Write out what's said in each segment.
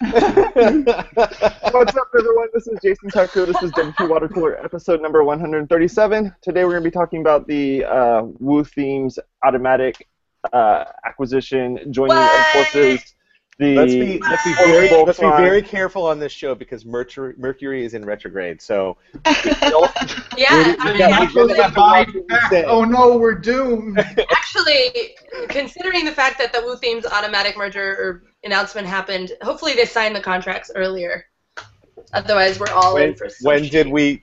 What's up, everyone? This is Jason Tucker. This is WP WaterCooler episode number 137. Today we're going to be talking about the WooThemes Automattic acquisition, joining of forces. Let's be very careful on this show because Mercury is in retrograde. So oh no, we're doomed. Actually, considering the fact that the WooThemes Automattic merger or announcement happened, hopefully they signed the contracts earlier. Otherwise, we're all in for. When did we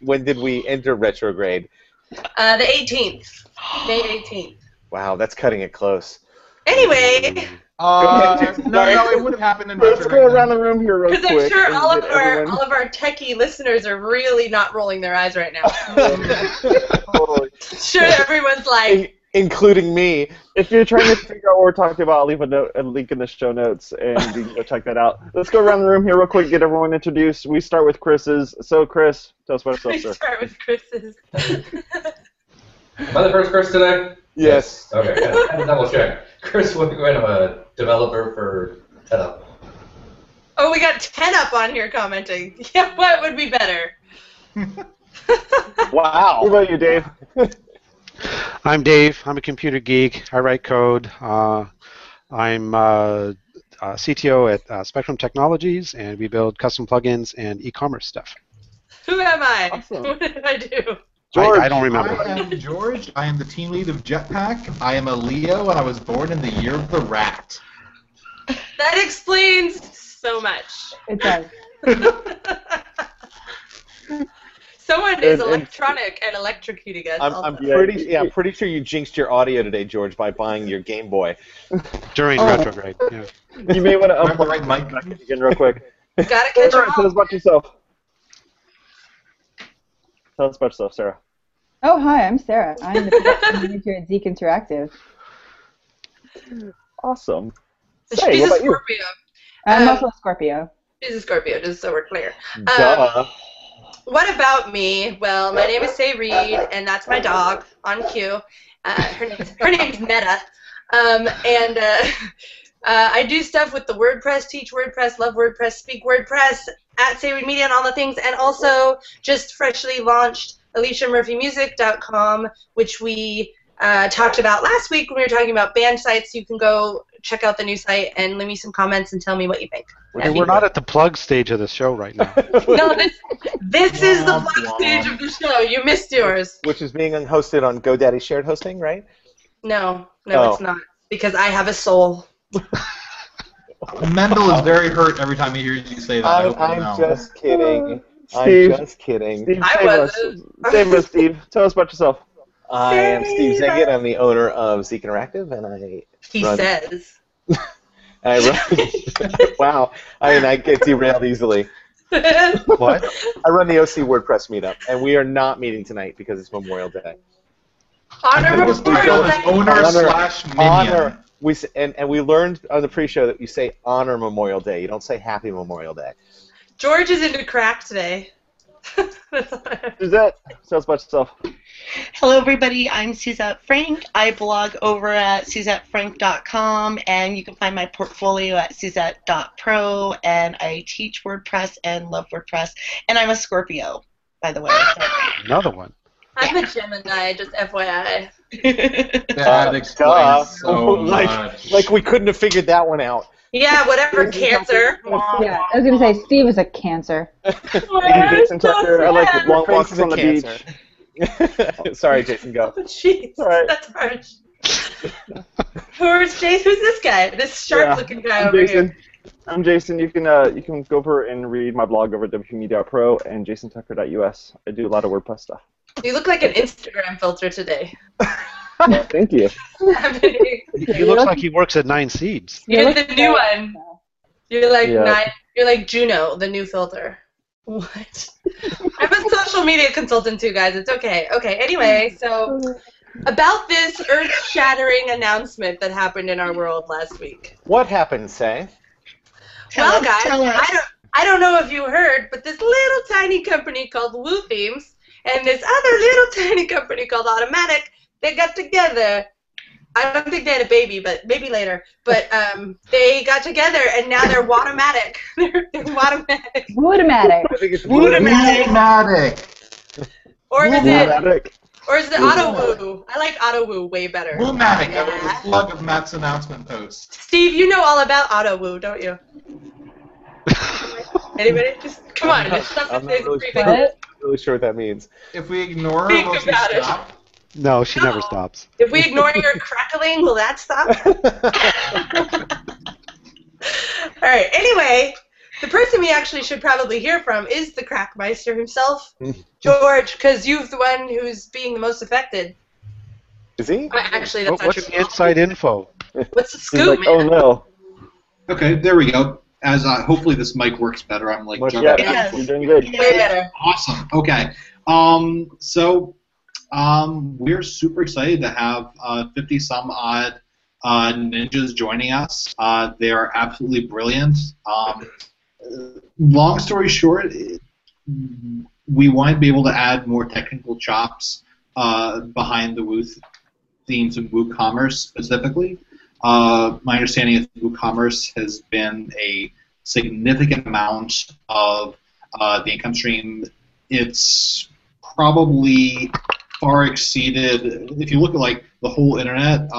enter retrograde? The 18th, May 18th. Wow, that's cutting it close. Anyway. No, it would have happened in retrograde. Let's go around the room here real quick. Because I'm sure all of our techie listeners are really not rolling their eyes right now. Sure, everyone's like, including me. If you're trying to figure out what we're talking about, I'll leave a link in the show notes, and you can go check that out. Let's go around the room here real quick, get everyone introduced. We start with Chris's. So, Chris, tell us about yourself, sir. We start with Chris's. Am I the first Chris today? Yes. Okay, double check. Chris, I'm a developer for 10up. Oh, we got 10up on here commenting. Yeah, what would be better? Wow. What about you, Dave? I'm Dave. I'm a computer geek. I write code. I'm CTO at Spectrum Technologies, and we build custom plugins and e-commerce stuff. Who am I? Awesome. What did I do? George. I don't remember. I am George. I am the team lead of Jetpack. I am a Leo, and I was born in the year of the rat. That explains so much. It does. Someone is electronic and electrocuting us. I'm pretty sure you jinxed your audio today, George, by buying your Game Boy during retrograde. Yeah. You may want to unplug my mic again real quick. Gotta catch up. Tell us about yourself. Tell us about yourself, Sarah. Oh, hi, I'm Sarah. I'm the production manager at Zeke Interactive. Awesome. So she's a Scorpio. I'm also a Scorpio. She's a Scorpio, just so we're clear. What about me? Well, my name is Say Reed, and that's my dog, on cue. Her name's Meta. I do stuff with the WordPress, teach WordPress, love WordPress, speak WordPress, at Say Reed Media and all the things, and also just freshly launched AliciaMurphyMusic.com, which we talked about last week when we were talking about band sites. You can go check out the new site and leave me some comments and tell me what you think. We're not at the plug stage of the show right now. No, this is the plug stage of the show. You missed yours. Which is being hosted on GoDaddy shared hosting, right? No, it's not, because I have a soul. Mendel is very hurt every time he hears you say that. I'm just kidding. Steve, save us, Steve. Tell us about yourself. I am Steve Zengit. I'm the owner of Zeke Interactive, and I run. Wow. I mean, I get derailed easily. What? I run the OC WordPress meetup, and we are not meeting tonight because it's Memorial Day. Owner/minion. And we learned on the pre-show that you say honor Memorial Day. You don't say happy Memorial Day. George is into crack today. Suzette, tell us about yourself. Hello, everybody. I'm Suzette Frank. I blog over at suzettefrank.com, and you can find my portfolio at suzette.pro, and I teach WordPress and love WordPress. And I'm a Scorpio, by the way. So. Another one. I'm a Gemini, just FYI. That explains so much. Like we couldn't have figured that one out. Yeah, whatever, Cancer. Yeah, I was going to say, Steve is a Cancer. Jason Tucker, I like long walks on the beach. Sorry, Jason, go. Oh, jeez, right. That's harsh. Who's this guy? This sharp-looking guy over here. I'm Jason. You can go over and read my blog over at WP Media Pro and jasontucker.us. I do a lot of WordPress stuff. You look like an Instagram filter today. Oh, thank you. He looks like he works at 9 Seeds. You're the new one. You're like You're like Juno, the new filter. What? I'm a social media consultant too, guys. It's okay. Okay. Anyway, so about this earth-shattering announcement that happened in our world last week. What happened, Say? Well, guys, I don't know if you heard, but this little tiny company called WooThemes and this other little tiny company called Automattic, they got together I don't think they had a baby, but maybe later. But they got together, and now they're Automattic. They're Automattic. Automattic. I think it's Automattic. Or is it AutoWoo? I like AutoWoo way better. Automattic. Yeah. That was the plug of Matt's announcement post. Steve, you know all about AutoWoo, don't you? Anybody? Just come on. I'm not really sure what that means. If we ignore her, will she stop? No, she never stops. If we ignore your crackling, will that stop? All right. Anyway, the person we actually should probably hear from is the Crackmeister himself, George, because you're the one who's being the most affected. Is he? Actually, that's not true. What's the inside info? What's the scoop, man? Oh no. Okay, there we go. As hopefully this mic works better. I'm like, you're doing good. Way better. Awesome. Okay. We're super excited to have 50-some-odd ninjas joining us. They are absolutely brilliant. Long story short, we want to be able to add more technical chops behind the WooThemes and WooCommerce specifically. My understanding is WooCommerce has been a significant amount of the income stream. It's probably far exceeded, if you look at like the whole internet,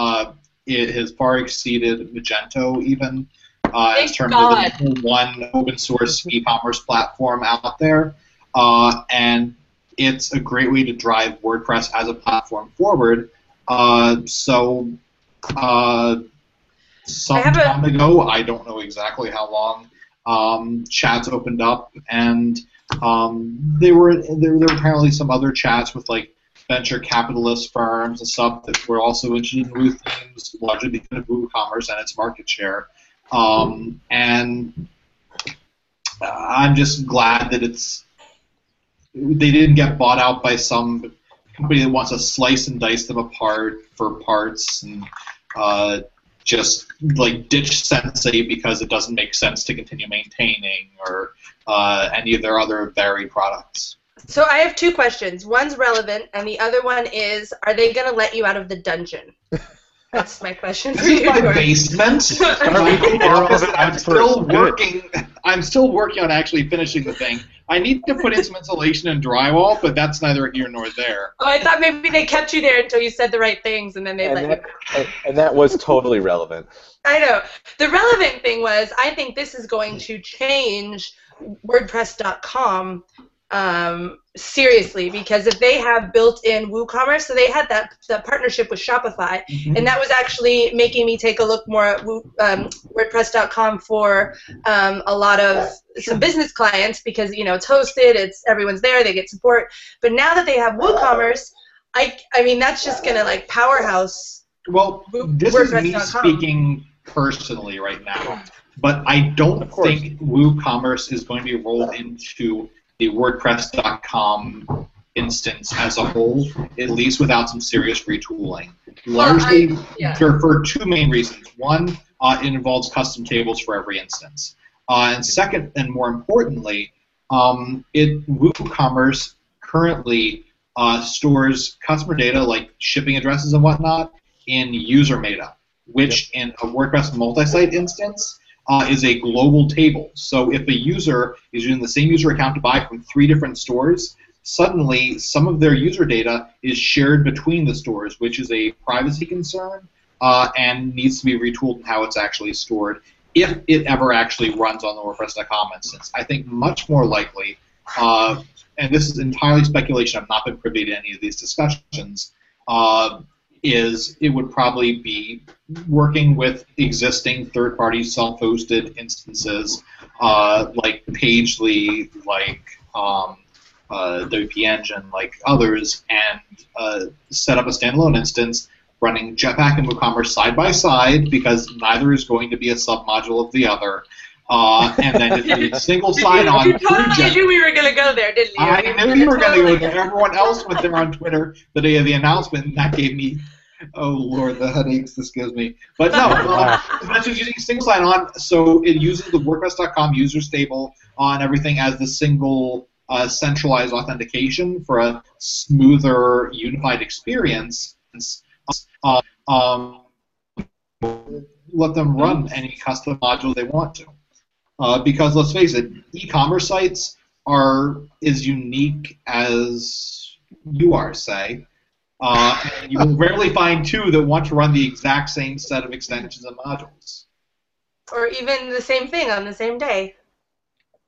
it has far exceeded Magento even in terms of the number one open source e-commerce platform out there, and it's a great way to drive WordPress as a platform forward. Some time ago, I don't know exactly how long, chats opened up, and there were apparently some other chats with like venture capitalist firms and stuff that were also interested in WooThemes, largely because of WooCommerce and its market share. And I'm just glad that they didn't get bought out by some company that wants to slice and dice them apart for parts and just like ditch Sensei because it doesn't make sense to continue maintaining, or any of their other varied products. So I have two questions. One's relevant, and the other one is, are they going to let you out of the dungeon? That's my question. This is my basement. I'm still working on actually finishing the thing. I need to put in some insulation and drywall, but that's neither here nor there. Oh, I thought maybe they kept you there until you said the right things, and then they let you go. And that was totally relevant. I know. The relevant thing was, I think this is going to change WordPress.com seriously, because if they have built-in WooCommerce, so they had that partnership with Shopify, and that was actually making me take a look more at WordPress.com for a lot of some business clients, because it's hosted, everyone's there, they get support. But now that they have WooCommerce, I mean, that's just gonna like powerhouse. Well, this is me speaking personally right now, but I don't think WooCommerce is going to be rolled into the WordPress.com instance as a whole, at least without some serious retooling. Largely for two main reasons. One, it involves custom tables for every instance. And second, and more importantly, WooCommerce currently stores customer data like shipping addresses and whatnot in user meta, which in a WordPress multi-site instance is a global table. So if a user is using the same user account to buy from three different stores, suddenly some of their user data is shared between the stores, which is a privacy concern and needs to be retooled in how it's actually stored, if it ever actually runs on the WordPress.com instance. I think much more likely, and this is entirely speculation, I've not been privy to any of these discussions, is it would probably be working with existing third-party self-hosted instances like Pagely, like WP Engine, like others, and set up a standalone instance running Jetpack and WooCommerce side by side, because neither is going to be a submodule of the other. And then it's single sign-on. You totally knew we were going to go there, didn't you? I knew you were going to go there. Everyone else went there on Twitter the day of the announcement, and that gave me, oh Lord, the headaches this gives me. But no, that's just using single sign-on, so it uses the WordPress.com users table on everything as the single centralized authentication for a smoother, unified experience. let them run any custom module they want to. Because let's face it, e-commerce sites are as unique as you are, say. And you will rarely find two that want to run the exact same set of extensions and modules. Or even the same thing on the same day.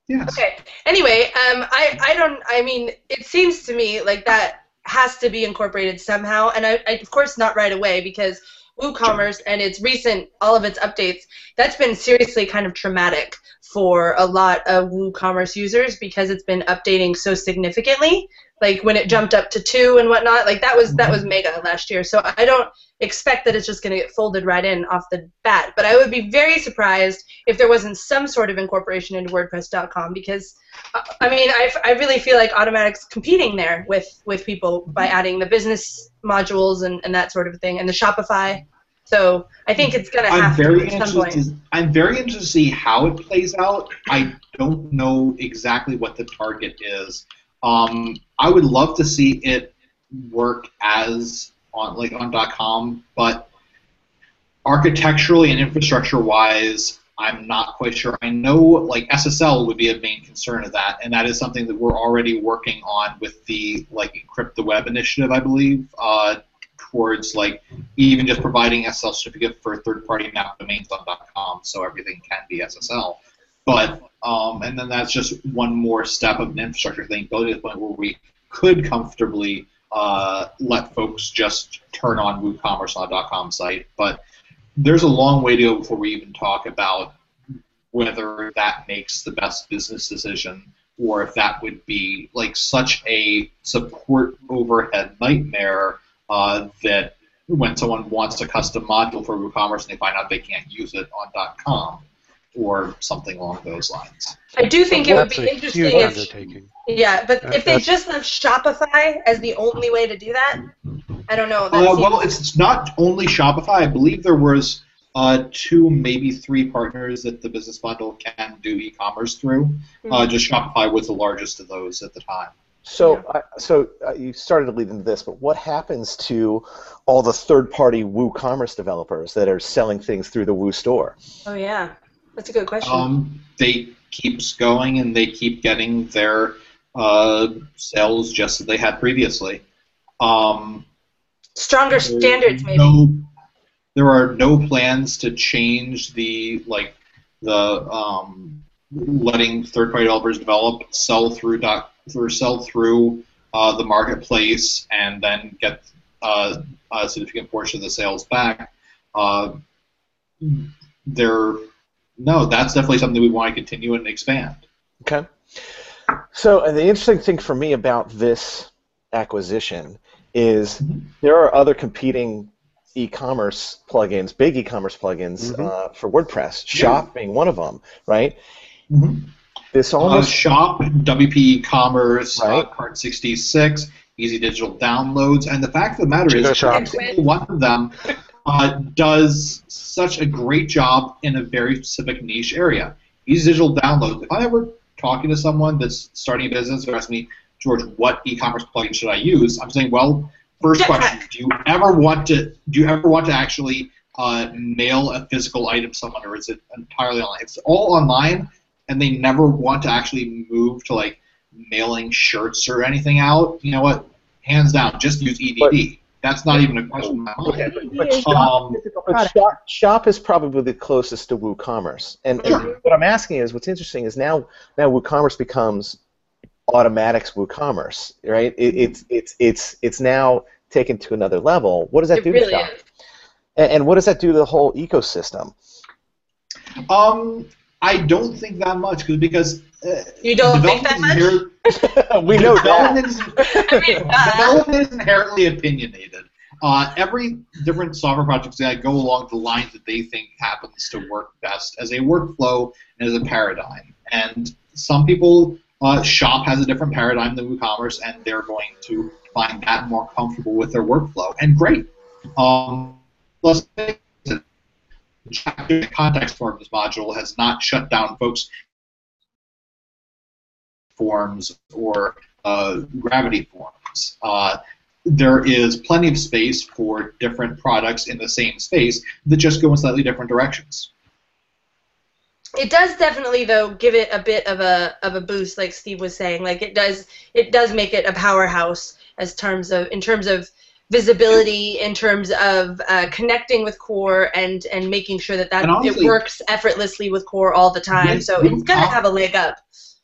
Yes. Okay. Anyway, I mean, it seems to me like that has to be incorporated somehow, and I of course not right away, because WooCommerce and its recent, all of its updates, that's been seriously kind of traumatic for a lot of WooCommerce users, because it's been updating so significantly. Like when it jumped up to 2 and whatnot, like that was mega last year. So I don't expect that it's just going to get folded right in off the bat. But I would be very surprised if there wasn't some sort of incorporation into WordPress.com, because I mean I really feel like Automattic's competing there with people by adding the business modules and that sort of thing, and the Shopify. So I think it's going to have to at some point. I'm very interested to see how it plays out. I don't know exactly what the target is. I would love to see it work as on .com, but architecturally and infrastructure-wise, I'm not quite sure. I know like SSL would be a main concern of that, and that is something that we're already working on with the like Encrypt the Web initiative, I believe, towards like even just providing SSL certificate for third-party map domains on .com, so everything can be SSL. But and then that's just one more step of an infrastructure thing, building to the point where we could comfortably let folks just turn on WooCommerce on a .com site. But there's a long way to go before we even talk about whether that makes the best business decision, or if that would be like such a support overhead nightmare that when someone wants a custom module for WooCommerce and they find out they can't use it on .com. Or something along those lines. I do think it would be interesting if, yeah, but if they just left Shopify as the only way to do that, I don't know. Well, it's not only Shopify. I believe there was 2, maybe 3 partners that the business bundle can do e-commerce through. Just Shopify was the largest of those at the time. So, you started to lead into this, but what happens to all the third-party WooCommerce developers that are selling things through the Woo store? Oh yeah. That's a good question. They keep going, and they keep getting their sales just as they had previously. Stronger standards, maybe. There are no plans to change the letting third-party developers develop, sell through the marketplace, and then get a significant portion of the sales back. No, that's definitely something we want to continue and expand. Okay. So, and the interesting thing for me about this acquisition is there are other competing e-commerce plugins, big e-commerce plugins for WordPress. Shop being one of them, right? This almost Shop, WP e-commerce, Cart66, Easy Digital Downloads, and the fact of the matter is, one of them. Does such a great job in a very specific niche area. Easy Digital Downloads. If I were talking to someone that's starting a business who asks me, George, what e-commerce plugin should I use? I'm saying, well, first question: do you ever want to actually mail a physical item to someone, or is it entirely online? It's all online, and they never want to actually move to like mailing shirts or anything out. You know what? Hands down, just use EDD. That's not even a question. Okay, but Shop is probably the closest to WooCommerce. And what I'm asking is, what's interesting is now WooCommerce becomes Automattic's WooCommerce, right? It's now taken to another level. What does that do to Shop? And what does that do to the whole ecosystem? I don't think that much because you don't think that much. We know that. Development is inherently opinionated. Every different software project they go along the lines that they think happens to work best as a workflow and as a paradigm. And some people, Shop has a different paradigm than WooCommerce, and they're going to find that more comfortable with their workflow. And great. Let's face it, the Context Forms module has not shut down folks. Forms or Gravity Forms. there is plenty of space for different products in the same space that just go in slightly different directions. It does definitely, though, give it a bit of a boost, like Steve was saying. Like it does make it a powerhouse in terms of visibility, in terms of connecting with core, and making sure that honestly, it works effortlessly with core all the time. Yes, so it's going to have a leg up.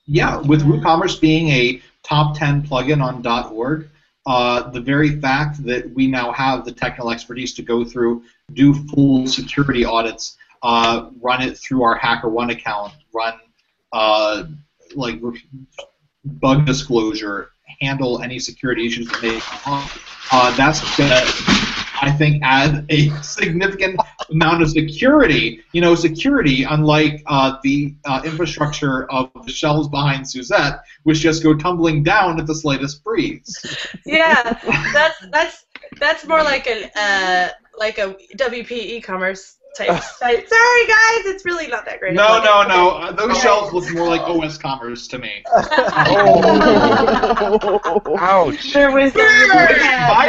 Yeah, with WooCommerce being a top 10 plugin on .org, the very fact that we now have the technical expertise to go through, do full security audits, run it through our HackerOne account, run like bug disclosure, handle any security issues that may come up. That's going to, I think, add a significant amount of security. You know, security, unlike the infrastructure of the shelves behind Suzette, which just go tumbling down at the slightest breeze. Yeah, that's more like a WP e-commerce type site. Sorry, guys, it's really not that great. No. Those shelves look more like OS Commerce to me. Oh. Ouch. By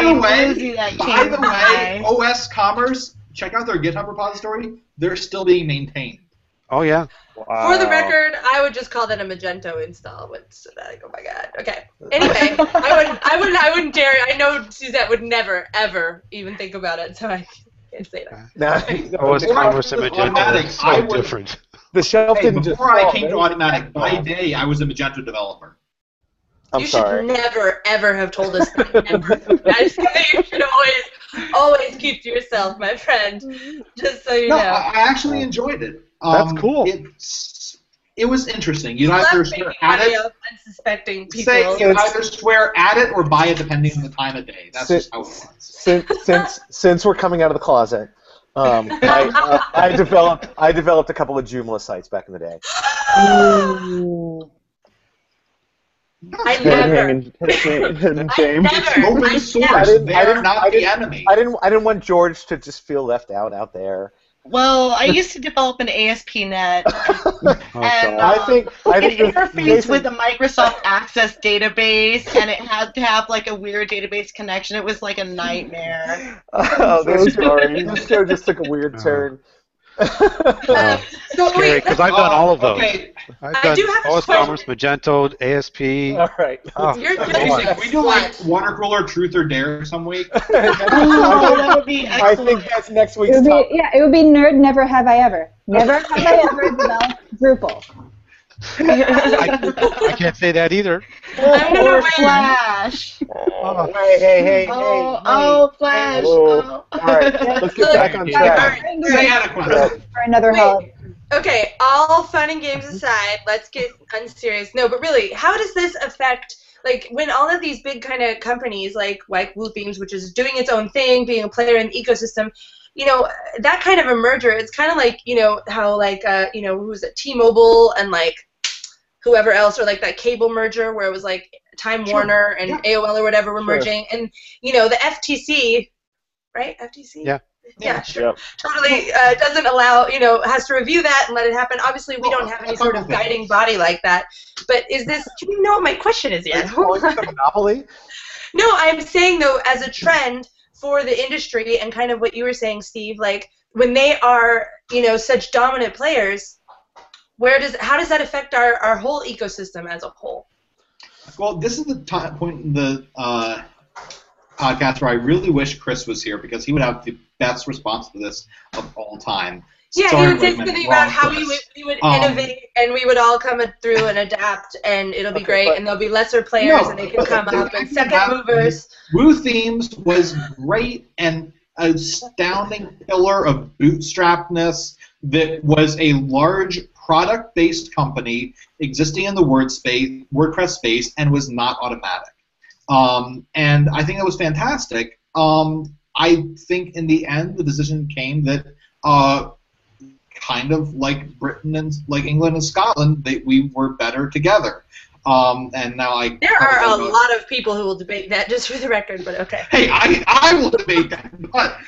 the way, OS Commerce, check out their GitHub repository. They're still being maintained. Oh, yeah. Wow. For the record, I would just call that a Magento install. It's like, oh my god. Okay. Anyway, I wouldn't dare. I know Suzette would never, ever even think about it, so I can't say that. OS Commerce and Magento is so different. The shelf didn't just fall. Before I came to Automattic, by day, I was a Magento developer. You should never, ever have told us that. Ever. I just think that you should always keep to yourself, my friend. Just so you know. I actually enjoyed it. That's cool. It was interesting. You either swear at it, unsuspecting people. Either swear at it or buy it, depending on the time of day. That's just how it was. Since we're coming out of the closet, I developed a couple of Joomla sites back in the day. Ooh. I didn't want George to just feel left out there. Well, I used to develop an ASP.NET, and I think it interfaced with the Microsoft Access database, and it had to have like a weird database connection. It was like a nightmare. Oh, those stories. This show just took a weird turn. So scary, because I've done all of those. Okay. I do have OS Commerce, Magento, ASP. All right. We do like WaterCooler, Truth or Dare some week. That would be excellent. I think that's next week's topic. Yeah, it would be Nerd Never Have I Ever. Never have I ever developed Drupal. I can't say that either. Or Flash. Oh, hey. Oh, Flash. Oh. All right, let's get back on track. For another holiday. Okay, all fun and games aside, let's get unserious. No, but really, how does this affect, like, when all of these big kind of companies, like WooThemes, which is doing its own thing, being a player in the ecosystem, you know, that kind of a merger, it's kind of like, you know, how, like, you know, who was it, T-Mobile and, like, whoever else, or, like, that cable merger where it was, like, Time Warner and AOL or whatever were merging. And, you know, the FTC, right? FTC? Yeah. Yeah, sure. Yep. Totally doesn't allow, you know, has to review that and let it happen. Obviously, we don't have any sort of guiding body like that. But is this, do you know what my question is yet? Is it always a monopoly? No, I'm saying, though, as a trend, for the industry and kind of what you were saying, Steve, like when they are, you know, such dominant players, how does that affect our whole ecosystem as a whole? Well, this is the point in the podcast where I really wish Chris was here because he would have the best response to this of all time. Yeah, he would say something about how we would innovate and we would all come through and adapt and it'll be great and there'll be lesser players and they can come up and second movers. WooThemes was great and an astounding pillar of bootstrappedness that was a large product-based company existing in the WordPress space and was not Automattic. And I think that was fantastic. I think in the end the decision came that kind of like Britain and like England and Scotland, that we were better together. And now there are a lot of people who will debate that, just for the record. But okay. Hey, I will debate that. But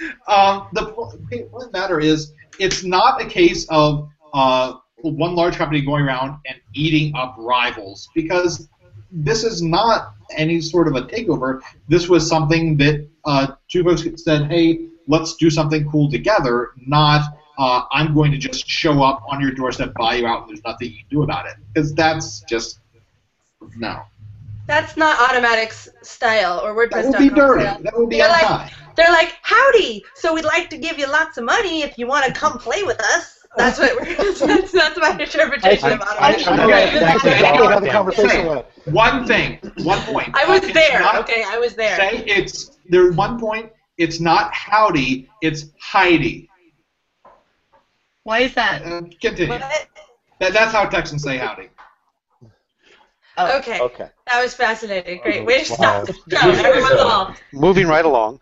the point of the matter is, it's not a case of one large company going around and eating up rivals because this is not any sort of a takeover. This was something that two folks said, hey, let's do something cool together, not I'm going to just show up on your doorstep, buy you out, and there's nothing you can do about it. Because that's just, no. That's not Automattic's style or WordPress. That would be dirty. Style. That would be unkind. They're like, howdy, so we'd like to give you lots of money if you want to come play with us. That's what we're. That's my interpretation of Automattic. One point. I was there. Not, okay, I was there. Say it's there's one point. It's not howdy. It's Heidi. Why is that? Continue. That's how Texans say howdy. Oh, okay. Okay. That was fascinating. Great. Way to stop. Moving right along.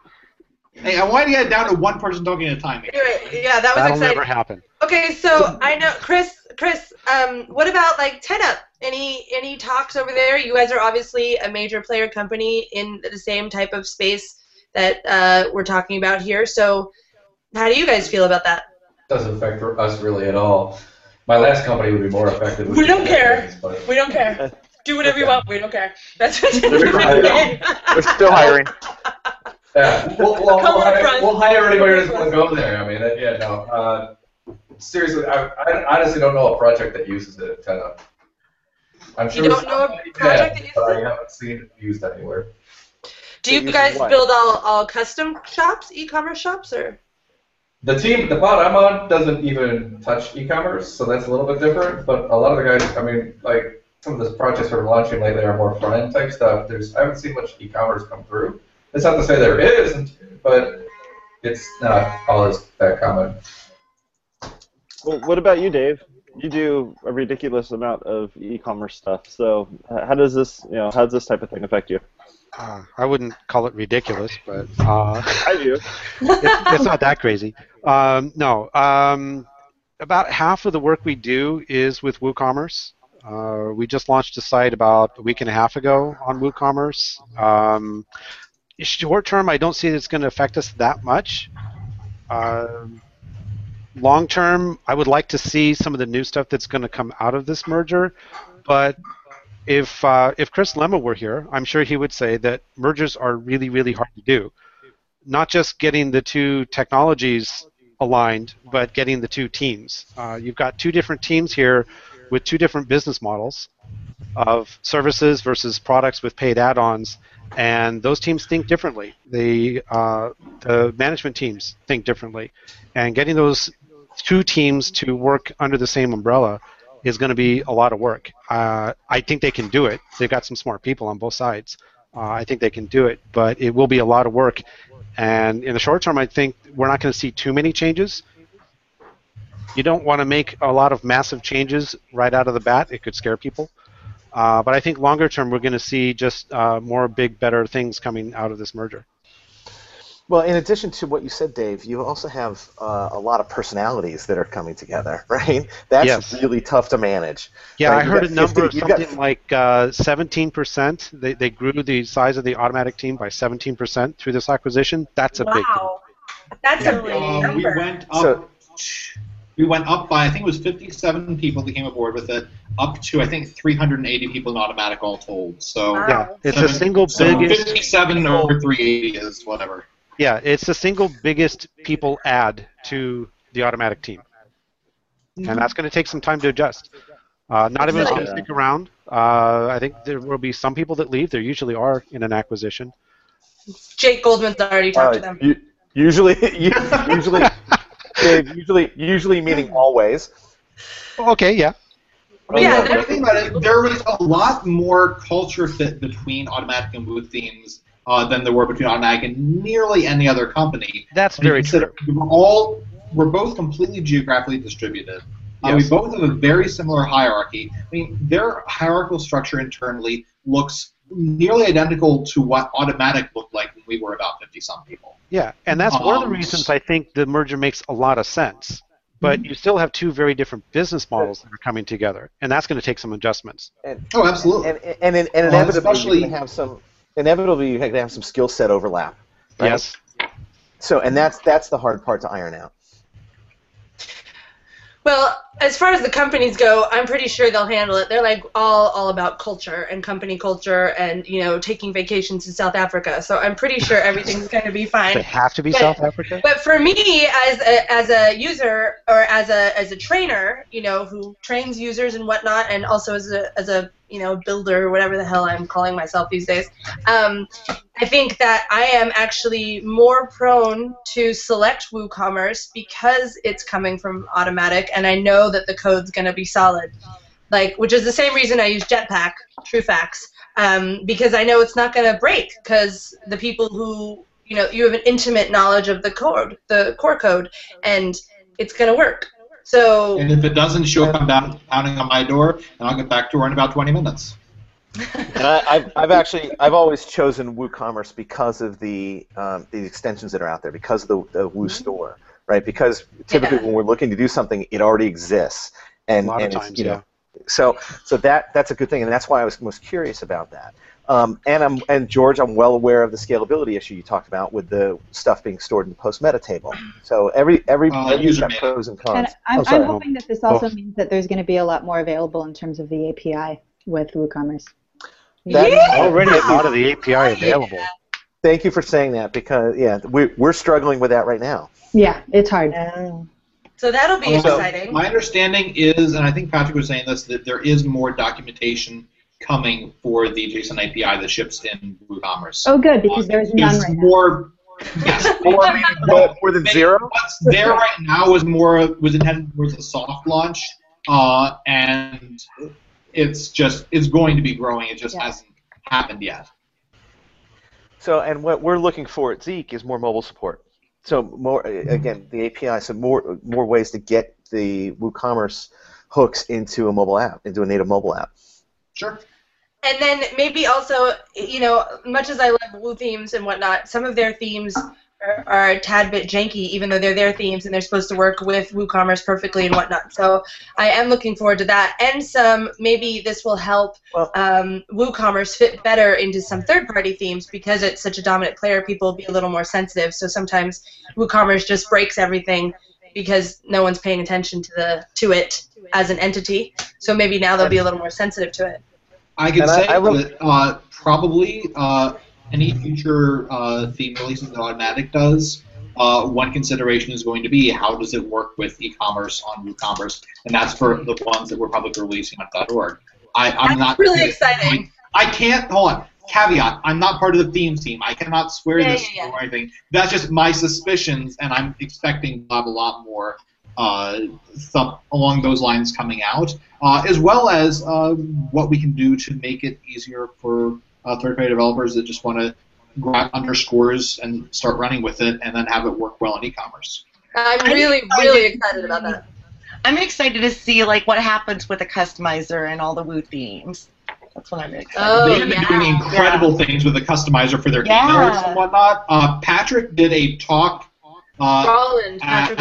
Hey, I wanted to get it down to one person talking at a time. Yeah, that was exciting. That'll never happen. Okay, so I know Chris. What about like 10up? Any talks over there? You guys are obviously a major player company in the same type of space that we're talking about here. So, how do you guys feel about that? Doesn't affect us really at all. My last company would be more affected. We don't care. We don't care. Do whatever you want. We don't care. That's what we're still hiring. Yeah, we'll hire anybody who doesn't want to go there. I mean, yeah, no. Seriously, I honestly don't know a project that uses it at 10up. I'm sure you don't know a project that uses it? I haven't seen it used anywhere. Do you guys build all custom shops, e-commerce shops, or? The pod I'm on doesn't even touch e-commerce, so that's a little bit different. But a lot of the guys, I mean, like some of the projects we're launching lately are more front-end type stuff. I haven't seen much e-commerce come through. It's not to say there isn't, but it's not always that common. Well, what about you, Dave? You do a ridiculous amount of e-commerce stuff. So, how does this, you know, how does this type of thing affect you? I wouldn't call it ridiculous, but I do. It's not that crazy. No, about half of the work we do is with WooCommerce. We just launched a site about a week and a half ago on WooCommerce. Short term, I don't see that it's going to affect us that much. Long term, I would like to see some of the new stuff that's going to come out of this merger. But if Chris Lemma were here, I'm sure he would say that mergers are really, really hard to do. Not just getting the two technologies aligned, but getting the two teams. You've got two different teams here with two different business models of services versus products with paid add-ons. And those teams think differently. The management teams think differently. And getting those two teams to work under the same umbrella is going to be a lot of work. I think they can do it. They've got some smart people on both sides. I think they can do it, but it will be a lot of work. And in the short term, I think we're not going to see too many changes. You don't want to make a lot of massive changes right out of the bat. It could scare people. But I think longer term, we're going to see just more big, better things coming out of this merger. Well, in addition to what you said, Dave, you also have a lot of personalities that are coming together, right? That's really tough to manage. Yeah, right? I heard a number of something like 17%. They grew the size of the Automattic team by 17% through this acquisition. That's a big number. That's a big number. We went up by, I think it was 57 people that came aboard with it, up to, I think, 380 people in Automattic all told. So yeah, it's the single biggest. 57 over 380 is whatever. Yeah, it's the single biggest people add to the Automattic team. Mm-hmm. And that's going to take some time to adjust. Not everyone's going to stick around. I think there will be some people that leave. There usually are in an acquisition. Jake Goldman's already talked to them. Usually. Usually meaning always. Okay, yeah. The thing about it, there was a lot more culture fit between Automattic and WooThemes than there were between Automattic and nearly any other company. That's very true. We're both completely geographically distributed. We both have a very similar hierarchy. I mean, their hierarchical structure internally looks nearly identical to what Automattic looked like when we were about 50-some people. Yeah, and that's one of the reasons I think the merger makes a lot of sense. But you still have two very different business models that are coming together, and that's going to take some adjustments. Oh, absolutely. And inevitably, you're going to have some skill set overlap. Right? Yes. So, and that's the hard part to iron out. Well, as far as the companies go, I'm pretty sure they'll handle it. They're like all about culture and company culture and, you know, taking vacations to South Africa. So I'm pretty sure everything's going to be fine. Does it have to be South Africa? But for me, as a user or as a trainer, you know, who trains users and whatnot, and also as a you know, builder, whatever the hell I'm calling myself these days, I think that I am actually more prone to select WooCommerce because it's coming from Automattic, and I know that the code's going to be solid, like, which is the same reason I use Jetpack, true facts, because I know it's not going to break, because the people who, you know, you have an intimate knowledge of the core code, and it's going to work. So, and if it doesn't show up, I'm pounding on my door, and I'll get back to her in about 20 minutes. And I've always chosen WooCommerce because of the extensions that are out there, because of the Woo Store, right? Because typically when we're looking to do something, it already exists, and so that's a good thing, and that's why I was most curious about that. And George, I'm well aware of the scalability issue you talked about with the stuff being stored in the post meta table. So everybody's got pros and cons. And I'm hoping that this also means that there's going to be a lot more available in terms of the API with WooCommerce. That's already a lot of the API available. Thank you for saying that, because we're struggling with that right now. Yeah, it's hard. So that'll be exciting. My understanding is, and I think Patrick was saying this, that there is more documentation coming for the JSON API that ships in WooCommerce. Oh, good, because there's none right now. Yes, more than zero. What's there right now was a soft launch, and it's going to be growing. It just hasn't happened yet. So, and what we're looking for at Zeke is more mobile support. So more again, the API, so more ways to get the WooCommerce hooks into a mobile app, into a native mobile app. Sure. And then maybe also, you know, much as I love WooThemes and whatnot, some of their themes are a tad bit janky, even though they're their themes and they're supposed to work with WooCommerce perfectly and whatnot. So I am looking forward to that. And some, maybe this will help WooCommerce fit better into some third-party themes, because it's such a dominant player, people will be a little more sensitive. So sometimes WooCommerce just breaks everything because no one's paying attention to it as an entity. So maybe now they'll be a little more sensitive to it. I could say that probably any future theme releases that Automattic does, one consideration is going to be how does it work with e-commerce on WooCommerce, and that's for the ones that we're publicly releasing on .org. That's really exciting. I can't, hold on, caveat, I'm not part of the themes team. I cannot swear or anything. That's just my suspicions, and I'm expecting a lot more along those lines coming out, as well as what we can do to make it easier for third-party developers that just want to grab underscores and start running with it and then have it work well in e-commerce. I'm really, really excited about that. I'm excited to see like what happens with a customizer and all the Woo themes. That's what I'm excited about. They've been doing incredible things with the customizer for their emails and whatnot. Patrick did a talk at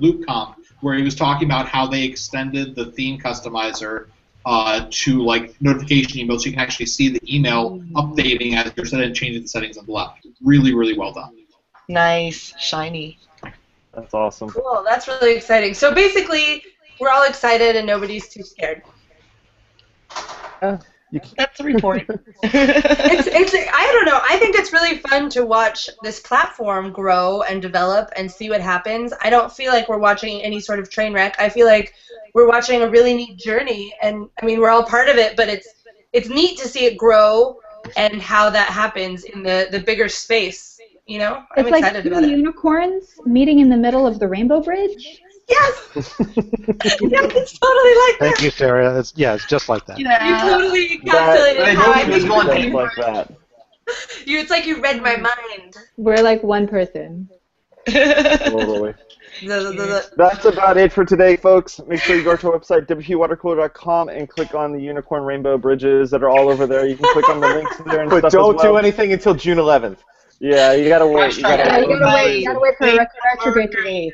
LoopConf, where he was talking about how they extended the theme customizer to like notification emails, so you can actually see the email updating as you're set and changing the settings on the left. Really, really well done. Nice, shiny. That's awesome. Cool. That's really exciting. So basically, we're all excited and nobody's too scared. That's the report. I don't know. I think it's really fun to watch this platform grow and develop and see what happens. I don't feel like we're watching any sort of train wreck. I feel like we're watching a really neat journey, and I mean we're all part of it, but it's neat to see it grow and how that happens in the bigger space. You know, I'm excited about it. It's like two unicorns meeting in the middle of the Rainbow Bridge. Yes. It's totally like that. Thank you, Sarah. It's just like that. Yeah. You totally calculated how I think it's like that. It's like you read my mind. We're like one person. Totally. That's about it for today, folks. Make sure you go to our website, WPwatercooler.com, and click on the unicorn rainbow bridges that are all over there. You can click on the links there and stuff. But don't do anything until June 11th. Yeah, you gotta wait. You gotta wait for a retrograde days.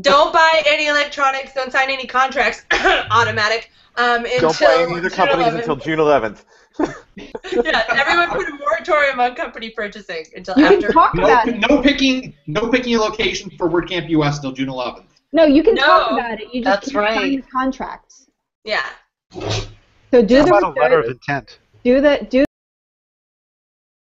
Don't buy any electronics. Don't sign any contracts. Automattic. Don't buy any of the companies until June 11th. Yeah, everyone put a moratorium on company purchasing until you after. Can talk about it. No picking a location for WordCamp US until June 11th. No, you can talk about it. You just sign contracts. Yeah. So do the letter of intent. Do the